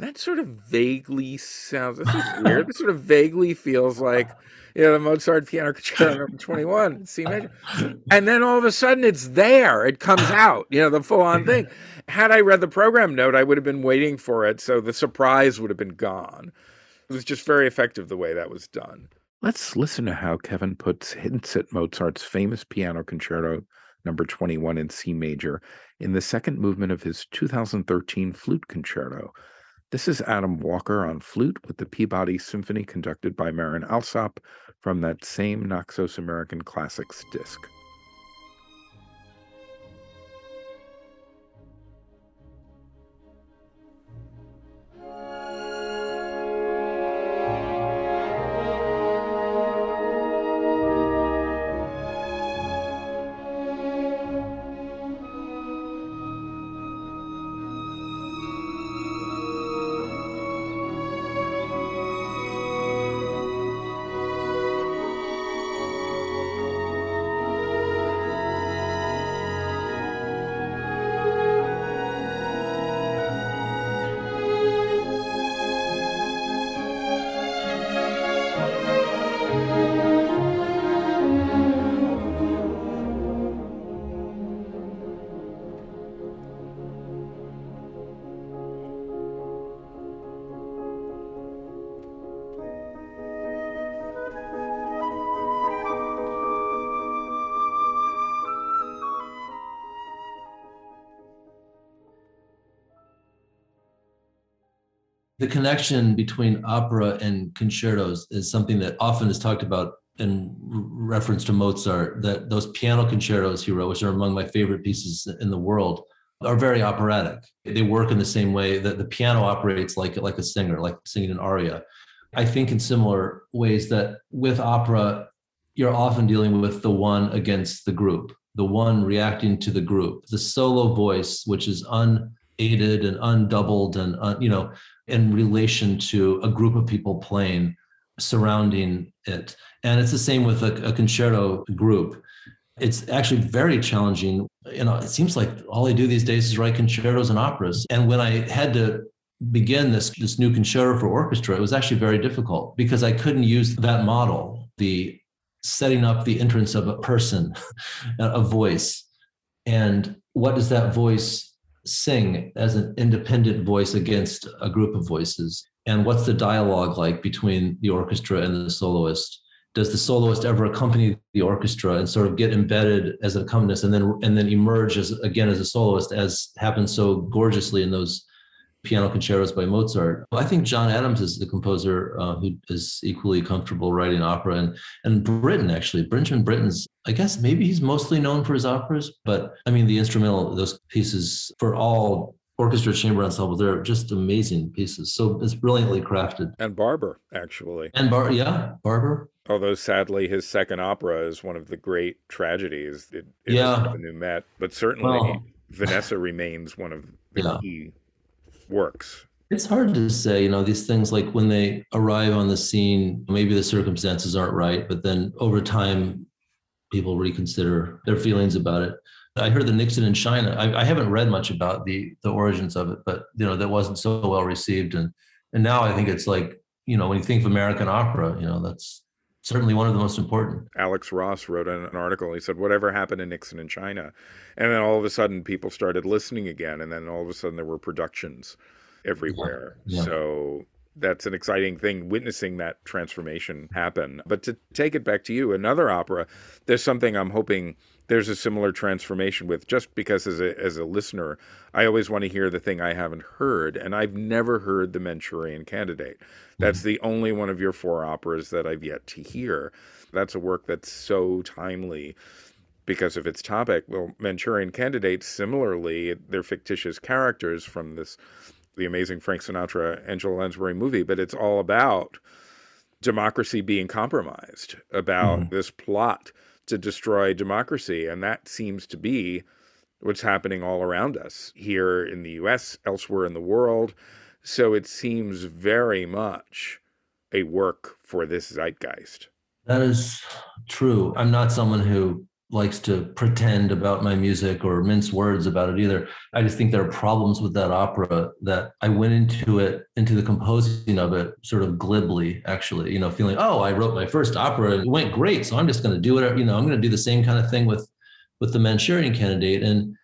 that sort of vaguely sounds, this is weird. It sort of vaguely feels like, you know, the Mozart Piano Concerto Number twenty-one, C major. And then all of a sudden it's there. It comes out, you know, the full-on thing. Had I read the program note, I would have been waiting for it, so the surprise would have been gone. It was just very effective the way that was done. Let's listen to how Kevin Puts hints at Mozart's famous Piano Concerto Number twenty-one in C major in the second movement of his two thousand thirteen Flute Concerto. This is Adam Walker on flute with the Peabody Symphony conducted by Marin Alsop from that same Naxos American Classics disc. The connection between opera and concertos is something that often is talked about in reference to Mozart, that those piano concertos he wrote, which are among my favorite pieces in the world, are very operatic. They work in the same way that the piano operates like, like a singer, like singing an aria. I think in similar ways that with opera, you're often dealing with the one against the group, the one reacting to the group, the solo voice, which is un aided and undoubled and, uh, you know, in relation to a group of people playing, surrounding it. And it's the same with a, a concerto group. It's actually very challenging. You know, it seems like all I do these days is write concertos and operas. And when I had to begin this, this new concerto for orchestra, it was actually very difficult because I couldn't use that model, the setting up the entrance of a person, a voice. And what does that voice sing as an independent voice against a group of voices? And what's the dialogue like between the orchestra and the soloist? Does the soloist ever accompany the orchestra and sort of get embedded as an accompanist and then and then emerge as again as a soloist, as happens so gorgeously in those piano concertos by Mozart? I think John Adams is the composer uh, who is equally comfortable writing opera, and and Britten actually, Benjamin Britten's, I guess maybe he's mostly known for his operas, but I mean the instrumental, those pieces for all orchestra chamber ensembles, they're just amazing pieces. So it's brilliantly crafted. And Barber, actually. And Bar, yeah, Barber. Although sadly his second opera is one of the great tragedies. It, it yeah. New Met, but certainly well, Vanessa remains one of the yeah. key works. It's hard to say, you know, these things like when they arrive on the scene, maybe the circumstances aren't right, but then over time, people reconsider their feelings about it. I heard the Nixon in China. I, I haven't read much about the the origins of it, but you know, that wasn't so well received. And and now I think it's like, you know, when you think of American opera, you know, that's certainly one of the most important. Alex Ross wrote an, an article. He said, whatever happened to Nixon in China? And then all of a sudden people started listening again. And then all of a sudden there were productions everywhere. Yeah. Yeah. So that's an exciting thing, witnessing that transformation happen. But to take it back to you, another opera, there's something I'm hoping there's a similar transformation with, just because as a, as a listener, I always want to hear the thing I haven't heard. And I've never heard The Manchurian Candidate. That's the only one of your four operas that I've yet to hear. That's a work that's so timely because of its topic. Well, Manchurian Candidates, similarly, they're fictitious characters from this, the amazing Frank Sinatra, Angela Lansbury movie, but it's all about democracy being compromised, about mm-hmm. this plot to destroy democracy. And that seems to be what's happening all around us, here in the U S, elsewhere in the world. So it seems very much a work for this zeitgeist. That is true. I'm not someone who likes to pretend about my music or mince words about it either. I just think there are problems with that opera that I went into it, into the composing of it, sort of glibly, actually, you know, feeling, oh, I wrote my first opera and it went great, so I'm just going to do it. You know, I'm going to do the same kind of thing with, with The Manchurian Candidate. And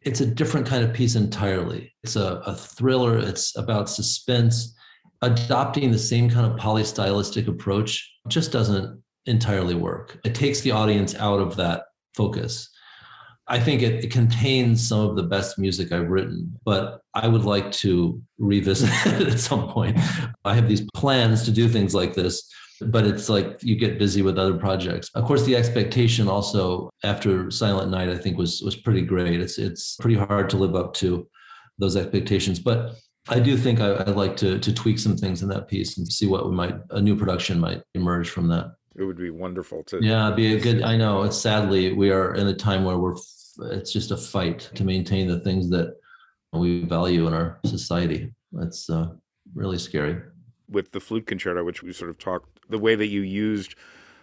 it's a different kind of piece entirely. It's a, a thriller. It's about suspense. Adopting the same kind of polystylistic approach just doesn't entirely work. It takes the audience out of that focus. I think it, it contains some of the best music I've written, but I would like to revisit it at some point. I have these plans to do things like this, but it's like you get busy with other projects. Of course, the expectation also after Silent Night, I think, was was pretty great. It's it's pretty hard to live up to those expectations, but I do think I, I'd like to to tweak some things in that piece and see what we might a new production might emerge from that. It would be wonderful to. Yeah, it'd be a good. I know. It's sadly we are in a time where we're. It's just a fight to maintain the things that we value in our society. That's uh, really scary. With the flute concerto, which we sort of talked, the way that you used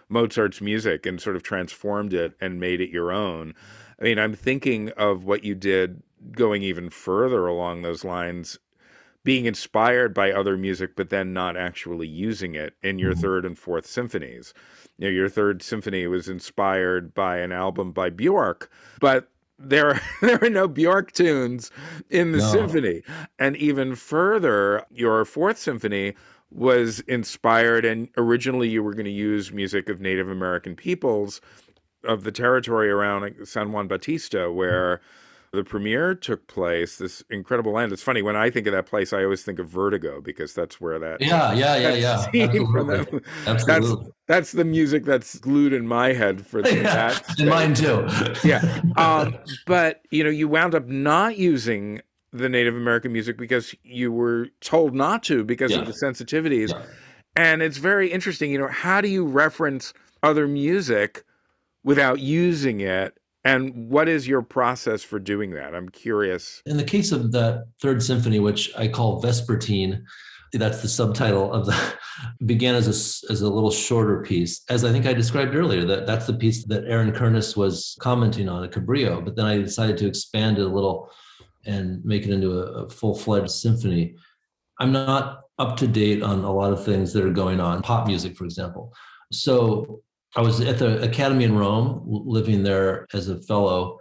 Mozart's music and sort of transformed it and made it your own. I mean, I'm thinking of what you did going even further along those lines, being inspired by other music, but then not actually using it in your third and fourth symphonies. You know, your third symphony was inspired by an album by Bjork, but there are, there are no Bjork tunes in the no. symphony. And even further, your fourth symphony was inspired, and originally you were going to use music of Native American peoples of the territory around San Juan Bautista, where the premiere took place, this incredible land. It's funny, when I think of that place, I always think of Vertigo, because that's where that... Yeah, yeah, yeah, yeah. Absolutely. Absolutely. That's, that's the music that's glued in my head for the, yeah, that. And mine too. Yeah. Um, but, you know, you wound up not using the Native American music because you were told not to because yeah. of the sensitivities. Yeah. And it's very interesting, you know, how do you reference other music without using it? And what is your process for doing that? I'm curious. In the case of that third symphony, which I call Vespertine, that's the subtitle of the, began as a, as a little shorter piece. As I think I described earlier, that, that's the piece that Aaron Kernis was commenting on at Cabrillo, but then I decided to expand it a little and make it into a, a full-fledged symphony. I'm not up to date on a lot of things that are going on, pop music, for example. So I was at the Academy in Rome, living there as a fellow,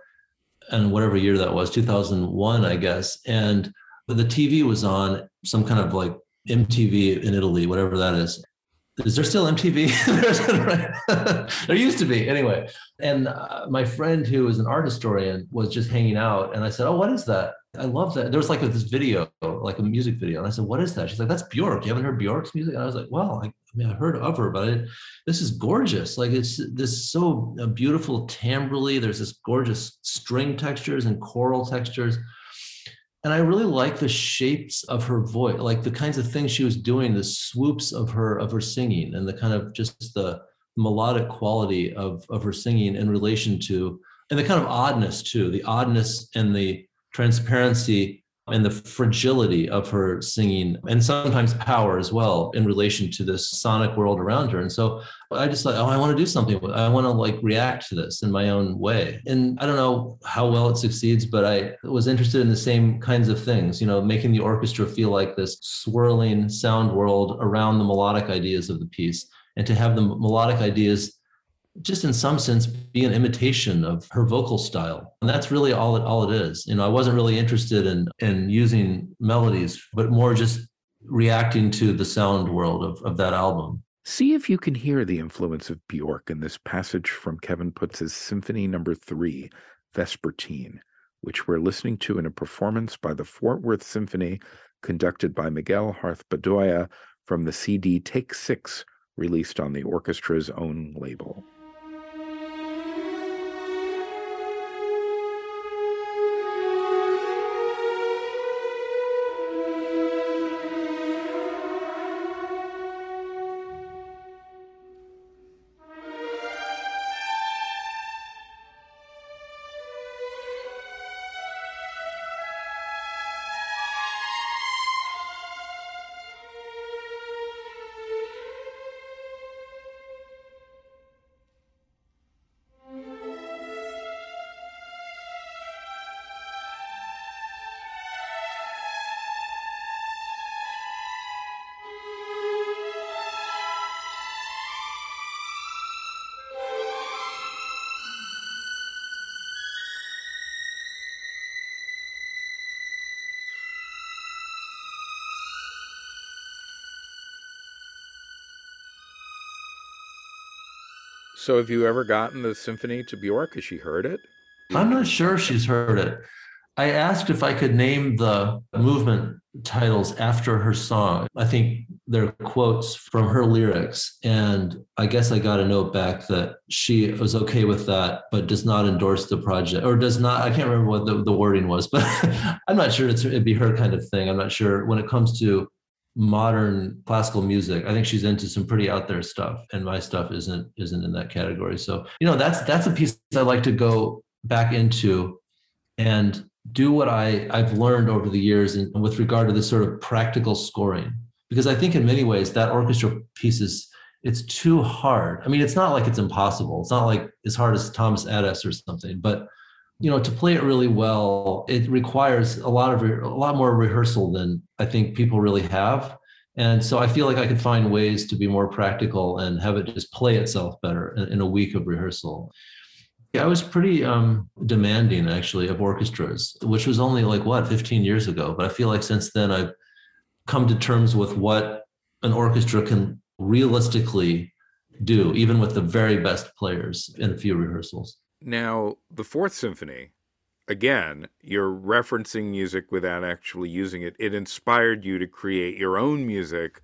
and whatever year that was, two thousand one, I guess. And the T V was on, some kind of like M T V in Italy, whatever that is. Is there still M T V? There used to be, anyway. And uh, my friend, who is an art historian, was just hanging out. And I said, oh, what is that? I love that. There was like this video, like a music video. And I said, what is that? She's like, that's Bjork. You haven't heard Bjork's music? And I was like, well, I, I mean, I heard of her, but I, this is gorgeous. Like it's this so beautiful timbrally. There's this gorgeous string textures and choral textures. And I really like the shapes of her voice, like the kinds of things she was doing, the swoops of her of her singing and the kind of just the melodic quality of, of her singing in relation to, and the kind of oddness too, the oddness and the transparency and the fragility of her singing, and sometimes power as well in relation to this sonic world around her. And so I just thought, oh, I want to do something. I want to like react to this in my own way. And I don't know how well it succeeds, but I was interested in the same kinds of things, you know, making the orchestra feel like this swirling sound world around the melodic ideas of the piece, and to have the melodic ideas just in some sense be an imitation of her vocal style. And that's really all it all it is. You know, I wasn't really interested in in using melodies, but more just reacting to the sound world of, of that album. See if you can hear the influence of Bjork in this passage from Kevin Puts' Symphony Number three, Vespertine, which we're listening to in a performance by the Fort Worth Symphony conducted by Miguel Harth Bedoya from the C D Take Six, released on the orchestra's own label. So have you ever gotten the symphony to Bjork? Has she heard it? I'm not sure if she's heard it. I asked if I could name the movement titles after her song. I think they're quotes from her lyrics. And I guess I got a note back that she was okay with that, but does not endorse the project, or does not, I can't remember what the, the wording was, but I'm not sure it's, it'd be her kind of thing. I'm not sure when it comes to modern classical music. I think she's into some pretty out there stuff, and my stuff isn't isn't in that category. So, you know, that's that's a piece I like to go back into and do what I, I've learned over the years, and with regard to this sort of practical scoring, because I think in many ways that orchestra piece is, it's too hard. I mean, it's not like it's impossible. It's not like as hard as Thomas Addis or something, but you know, to play it really well, it requires a lot of a lot more rehearsal than I think people really have. And so I feel like I could find ways to be more practical and have it just play itself better in, in a week of rehearsal. Yeah, I was pretty um, demanding, actually, of orchestras, which was only like, what, fifteen years ago. But I feel like since then I've come to terms with what an orchestra can realistically do, even with the very best players in a few rehearsals. Now, the Fourth Symphony, again, you're referencing music without actually using it. It inspired you to create your own music.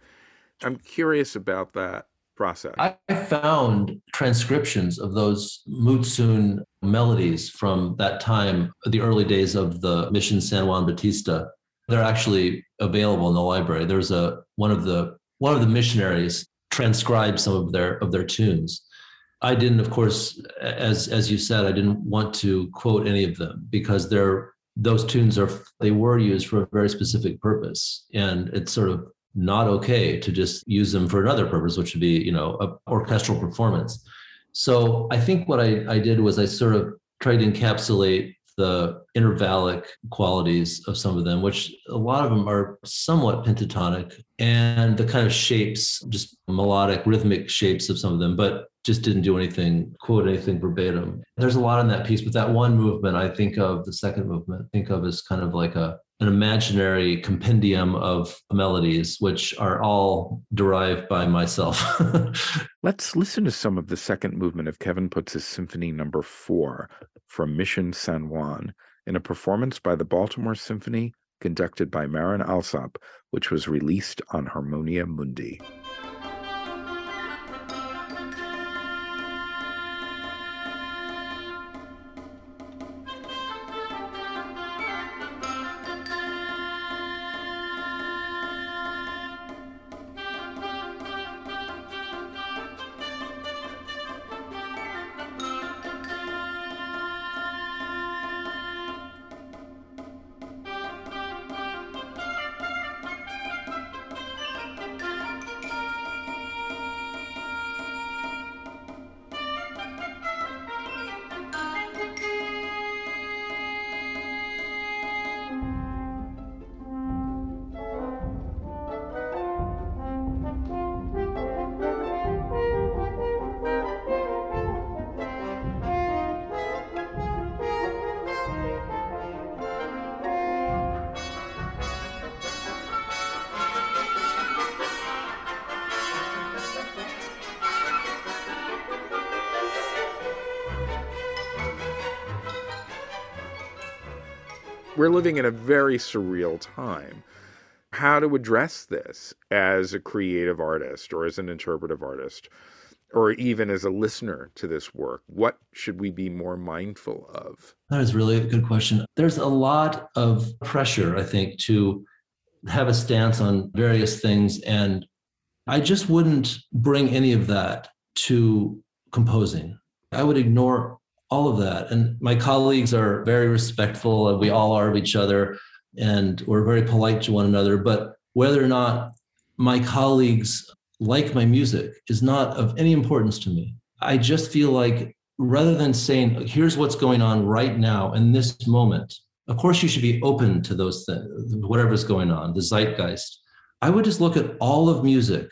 I'm curious about that process. I found transcriptions of those Mutsun melodies from that time, the early days of the Mission San Juan Bautista. They're actually available in the library. There's a one of the one of the missionaries transcribed some of their of their tunes. I didn't, of course, as as you said, I didn't want to quote any of them, because they're, those tunes are, they were used for a very specific purpose. And it's sort of not okay to just use them for another purpose, which would be, you know, an orchestral performance. So I think what I, I did was I sort of tried to encapsulate the intervallic qualities of some of them, which a lot of them are somewhat pentatonic, and the kind of shapes, just melodic, rhythmic shapes of some of them, but just didn't do anything, quote anything verbatim. There's a lot in that piece, but that one movement I think of, the second movement, I think of as kind of like a an imaginary compendium of melodies, which are all derived by myself. Let's listen to some of the second movement of Kevin Puts' Symphony Number four from Mission San Juan in a performance by the Baltimore Symphony conducted by Marin Alsop, which was released on Harmonia Mundi. we're living in a very surreal time. How to address this as a creative artist or as an interpretive artist or even as a listener to this work? What should we be more mindful of? That is really a good question. There's a lot of pressure, I think, to have a stance on various things. And I just wouldn't bring any of that to composing. I would ignore all of that. And my colleagues are very respectful, and we all are of each other, and we're very polite to one another. But whether or not my colleagues like my music is not of any importance to me. I just feel like rather than saying, here's what's going on right now in this moment, of course you should be open to those things, whatever's going on, the zeitgeist. I would just look at all of music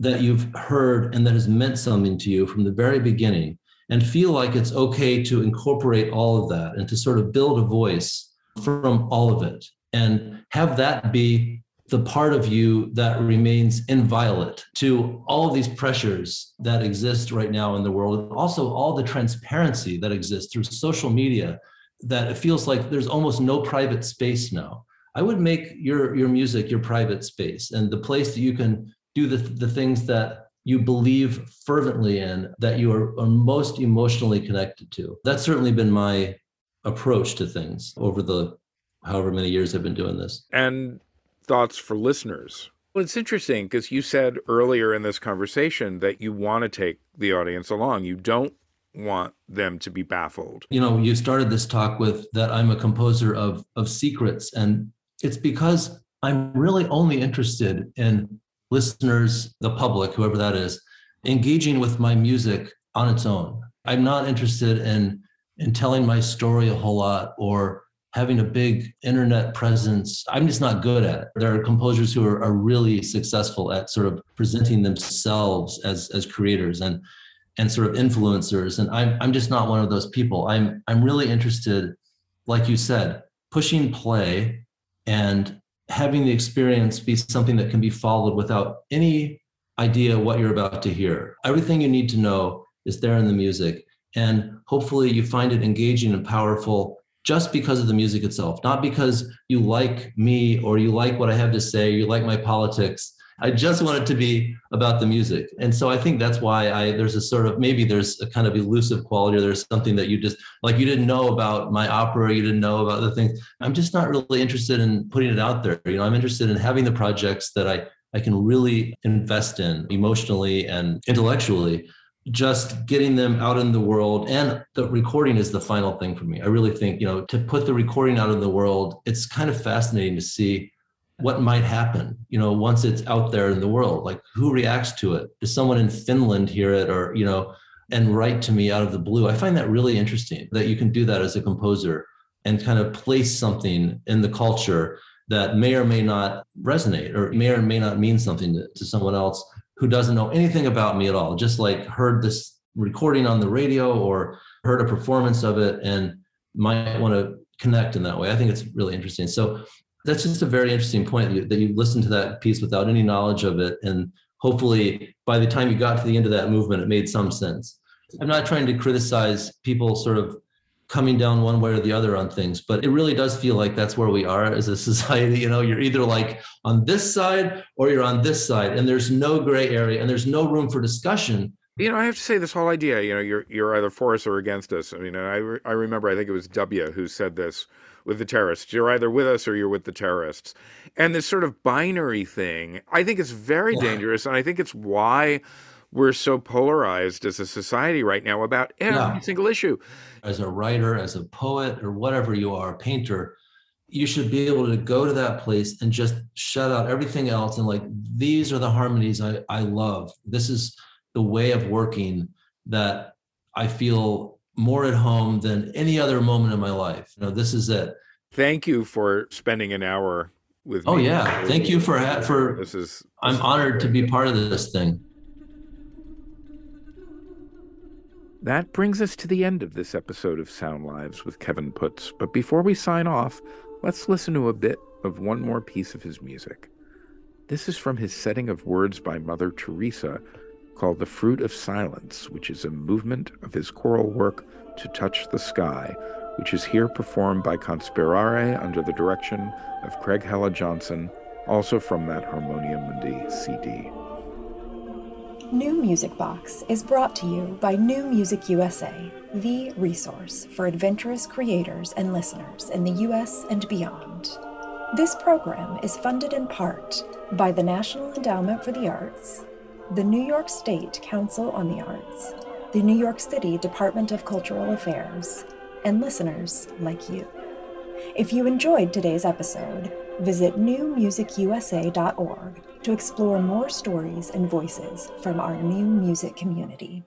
that you've heard and that has meant something to you from the very beginning and feel like it's okay to incorporate all of that and to sort of build a voice from all of it and have that be the part of you that remains inviolate to all of these pressures that exist right now in the world, and also all the transparency that exists through social media, that it feels like there's almost no private space now. I would make your, your music your private space and the place that you can do the, the things that you believe fervently in, that you are, are most emotionally connected to. That's certainly been my approach to things over the however many years I've been doing this. And thoughts for listeners. Well, it's interesting because you said earlier in this conversation that you want to take the audience along. You don't want them to be baffled. You know, you started this talk with that I'm a composer of of secrets, and it's because I'm really only interested in listeners, the public, whoever that is, engaging with my music on its own. I'm not interested in in telling my story a whole lot or having a big internet presence. I'm just not good at it. There are composers who are, are really successful at sort of presenting themselves as as creators and and sort of influencers. And I'm I'm just not one of those people. I'm I'm really interested, like you said, pushing play and having the experience be something that can be followed without any idea what you're about to hear. Everything you need to know is there in the music. And hopefully you find it engaging and powerful just because of the music itself, not because you like me or you like what I have to say, you like my politics. I just want it to be about the music. And so I think that's why I, there's a sort of, maybe there's a kind of elusive quality, or there's something that you just, like you didn't know about my opera, you didn't know about the things. I'm just not really interested in putting it out there. You know, I'm interested in having the projects that I, I can really invest in emotionally and intellectually, just getting them out in the world. And the recording is the final thing for me. I really think, you know, to put the recording out in the world, it's kind of fascinating to see what might happen, you know, once it's out there in the world, like who reacts to it? Does someone in Finland hear it or, you know, and write to me out of the blue? I find that really interesting that you can do that as a composer and kind of place something in the culture that may or may not resonate or may or may not mean something to, to someone else who doesn't know anything about me at all, just like heard this recording on the radio or heard a performance of it and might want to connect in that way. I think it's really interesting. So that's just a very interesting point that you listened to that piece without any knowledge of it. And hopefully by the time you got to the end of that movement, it made some sense. I'm not trying to criticize people sort of coming down one way or the other on things, but it really does feel like that's where we are as a society. You know, you're either like on this side or you're on this side, and there's no gray area and there's no room for discussion. You know, I have to say this whole idea, you know, you're you're either for us or against us. I mean, I, re- I remember, I think it was W who said this with the terrorists. You're either with us or you're with the terrorists. And this sort of binary thing, I think it's very yeah. dangerous. And I think it's why we're so polarized as a society right now about every yeah. single issue. As a writer, as a poet, or whatever you are, a painter, you should be able to go to that place and just shut out everything else. And like, these are the harmonies I, I love. This is the way of working that I feel more at home than any other moment in my life. You know, this is it. Thank you for spending an hour with me. Oh yeah, thank you for ha- for. This is. I'm honored to be part of this thing. That brings us to the end of this episode of Sound Lives with Kevin Puts. But before we sign off, let's listen to a bit of one more piece of his music. This is from his setting of words by Mother Teresa, called The Fruit of Silence, which is a movement of his choral work To Touch the Sky, which is here performed by Conspirare under the direction of Craig Hella-Johnson, also from that Harmonia Mundi C D. New Music Box is brought to you by New Music U S A, the resource for adventurous creators and listeners in the U S and beyond. This program is funded in part by the National Endowment for the Arts, the New York State Council on the Arts, the New York City Department of Cultural Affairs, and listeners like you. If you enjoyed today's episode, visit new music u s a dot org to explore more stories and voices from our new music community.